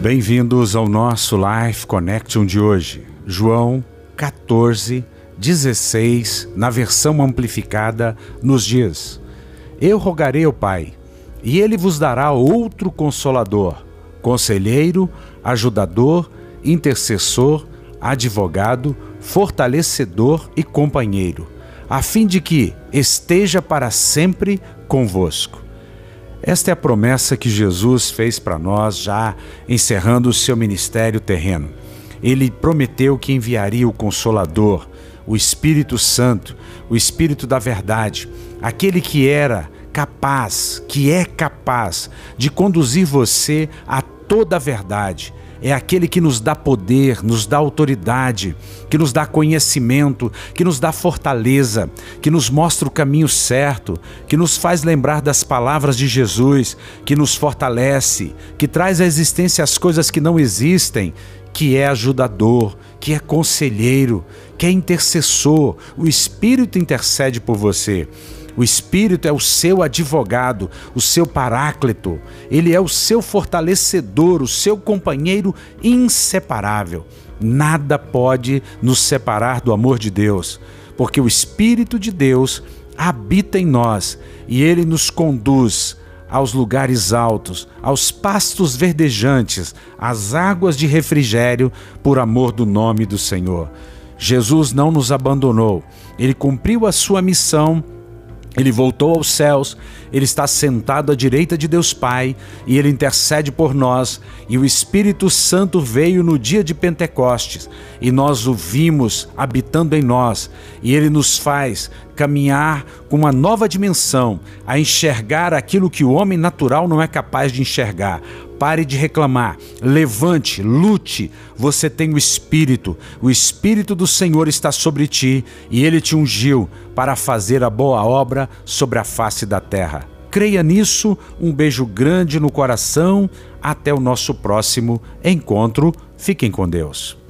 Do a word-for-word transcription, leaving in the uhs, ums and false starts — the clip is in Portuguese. Bem-vindos ao nosso Life Connection de hoje, João quatorze, dezesseis, na versão amplificada, nos diz: Eu rogarei ao Pai, e Ele vos dará outro Consolador, Conselheiro, Ajudador, Intercessor, Advogado, Fortalecedor e Companheiro, a fim de que esteja para sempre convosco. Esta é a promessa que Jesus fez para nós já encerrando o seu ministério terreno. Ele prometeu que enviaria o Consolador, o Espírito Santo, o Espírito da Verdade, aquele que era capaz, que é capaz de conduzir você a toda a verdade. É aquele que nos dá poder, nos dá autoridade, que nos dá conhecimento, que nos dá fortaleza, que nos mostra o caminho certo, que nos faz lembrar das palavras de Jesus, que nos fortalece, que traz à existência as coisas que não existem, que é ajudador, que é conselheiro, que é intercessor. O Espírito intercede por você. O Espírito é o seu advogado, o seu paráclito. Ele é o seu fortalecedor, o seu companheiro inseparável. Nada pode nos separar do amor de Deus, porque o Espírito de Deus habita em nós e Ele nos conduz aos lugares altos, aos pastos verdejantes, às águas de refrigério, por amor do nome do Senhor. Jesus não nos abandonou. Ele cumpriu a sua missão. Ele voltou aos céus, Ele está sentado à direita de Deus Pai e Ele intercede por nós, e o Espírito Santo veio no dia de Pentecostes e nós o vimos habitando em nós, e Ele nos faz caminhar com uma nova dimensão, a enxergar aquilo que o homem natural não é capaz de enxergar. Pare de reclamar, levante, lute, você tem o Espírito, o Espírito do Senhor está sobre ti e Ele te ungiu para fazer a boa obra sobre a face da terra. Creia nisso, um beijo grande no coração, até o nosso próximo encontro, fiquem com Deus.